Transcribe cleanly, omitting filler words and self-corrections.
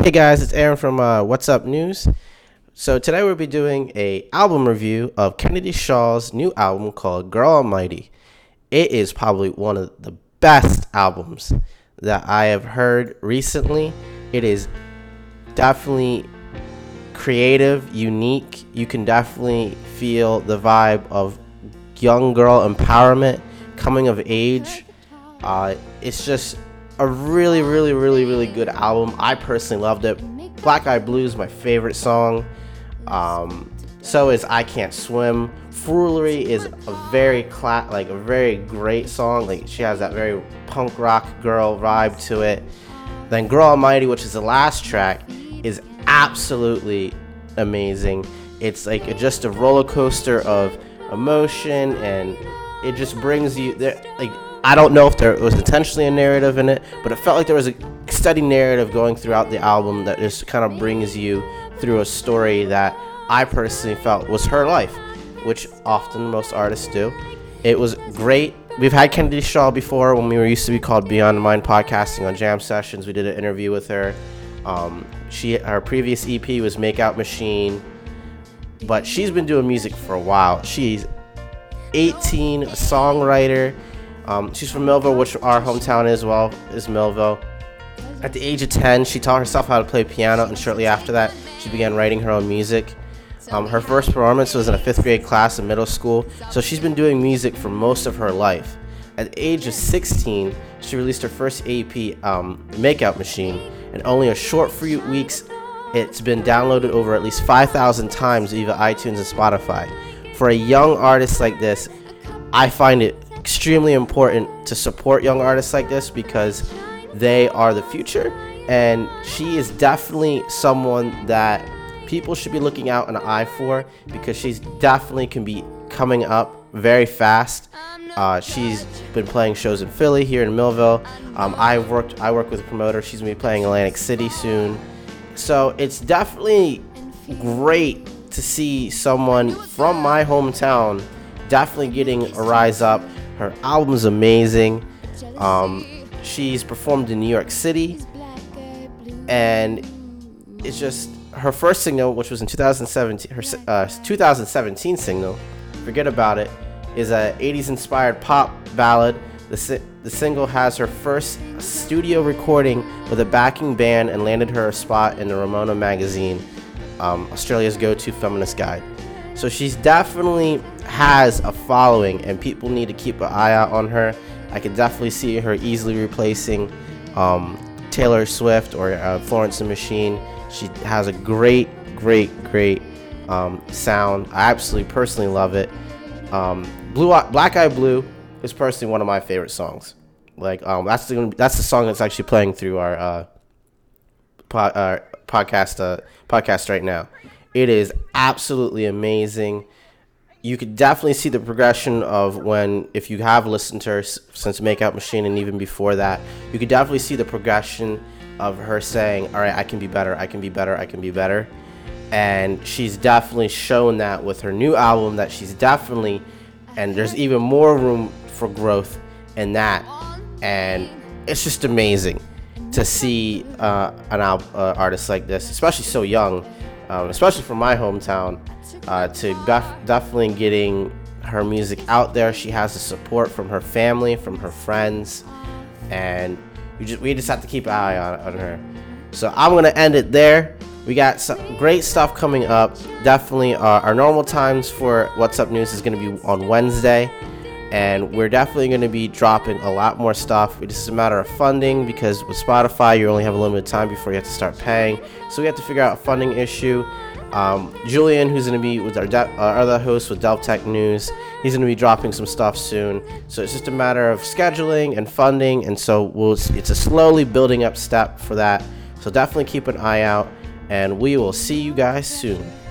Hey guys, it's Aaron from What's Up News. So today we'll be doing a album review of Kennedy Shaw's new album called Girl Almighty. It is probably one of the best albums that I have heard recently. It is definitely creative, unique. You can definitely feel the vibe of young girl empowerment, coming of age. It's just a really good album. I personally loved it. Black Eyed Blue is my favorite song. So is I Can't Swim. Foolery is a very great song. Like, she has that very punk rock girl vibe to it. Then Girl Almighty, which is the last track, is absolutely amazing. It's like just a roller coaster of emotion, and it just brings you there. Like, I don't know if there was intentionally a narrative in it, but it felt like there was a steady narrative going throughout the album that just kind of brings you through a story that I personally felt was her life, which often most artists do. It was great. We've had Kennedy Shaw before when we were used to be called Beyond Mind Podcasting on Jam Sessions. We did an interview with her. Her previous EP was Makeout Machine, but she's been doing music for a while. She's 18, a songwriter. She's from Millville, which our hometown as well is Millville. At the age of 10, she taught herself how to play piano, and shortly after that, she began writing her own music. Her first performance was in a 5th grade class in middle school, so she's been doing music for most of her life. At the age of 16, she released her first EP, Makeout Machine, and only a short few weeks, it's been downloaded over at least 5,000 times via iTunes and Spotify. For a young artist like this, I find it extremely important to support young artists like this because they are the future, and she is definitely someone that people should be looking out an eye for because she's definitely can be coming up very fast. She's been playing shows in Philly, here in Millville. I work with a promoter. She's gonna be playing Atlantic City soon, so it's definitely great to see someone from my hometown definitely getting a rise up. Her album's amazing. She's performed in New York City, and it's just her first single, which was in 2017. Her 2017 single, "Forget About It," is a 80s inspired pop ballad. The single has her first studio recording with a backing band and landed her a spot in the Ramona magazine, Australia's go-to feminist guide. So she's definitely has a following, and people need to keep an eye out on her. I could definitely see her easily replacing Taylor Swift or Florence and the Machine. She has a great sound. I absolutely personally love it. Black Eyed Blue is personally one of my favorite songs. Like, that's the song that's actually playing through our podcast right now. It is absolutely amazing. You could definitely see the progression of if you have listened to her since Makeout Machine and even before that, you could definitely see the progression of her saying, all right, I can be better, I can be better, I can be better. And she's definitely shown that with her new album that she's definitely, and there's even more room for growth in that. And it's just amazing to see an artist like this, especially so young, especially from my hometown, to definitely getting her music out there. She has the support from her family, from her friends, and we just have to keep an eye on her. So I'm gonna end it there. We got some great stuff coming up. Definitely, our normal times for What's Up News is gonna be on Wednesday, and we're definitely gonna be dropping a lot more stuff. It's just a matter of funding because with Spotify, you only have a limited time before you have to start paying. So we have to figure out a funding issue. Julian, who's going to be with our other host with Delve Tech News, he's going to be dropping some stuff soon. So it's just a matter of scheduling and funding, and so it's a slowly building up step for that. So definitely keep an eye out, and we will see you guys soon.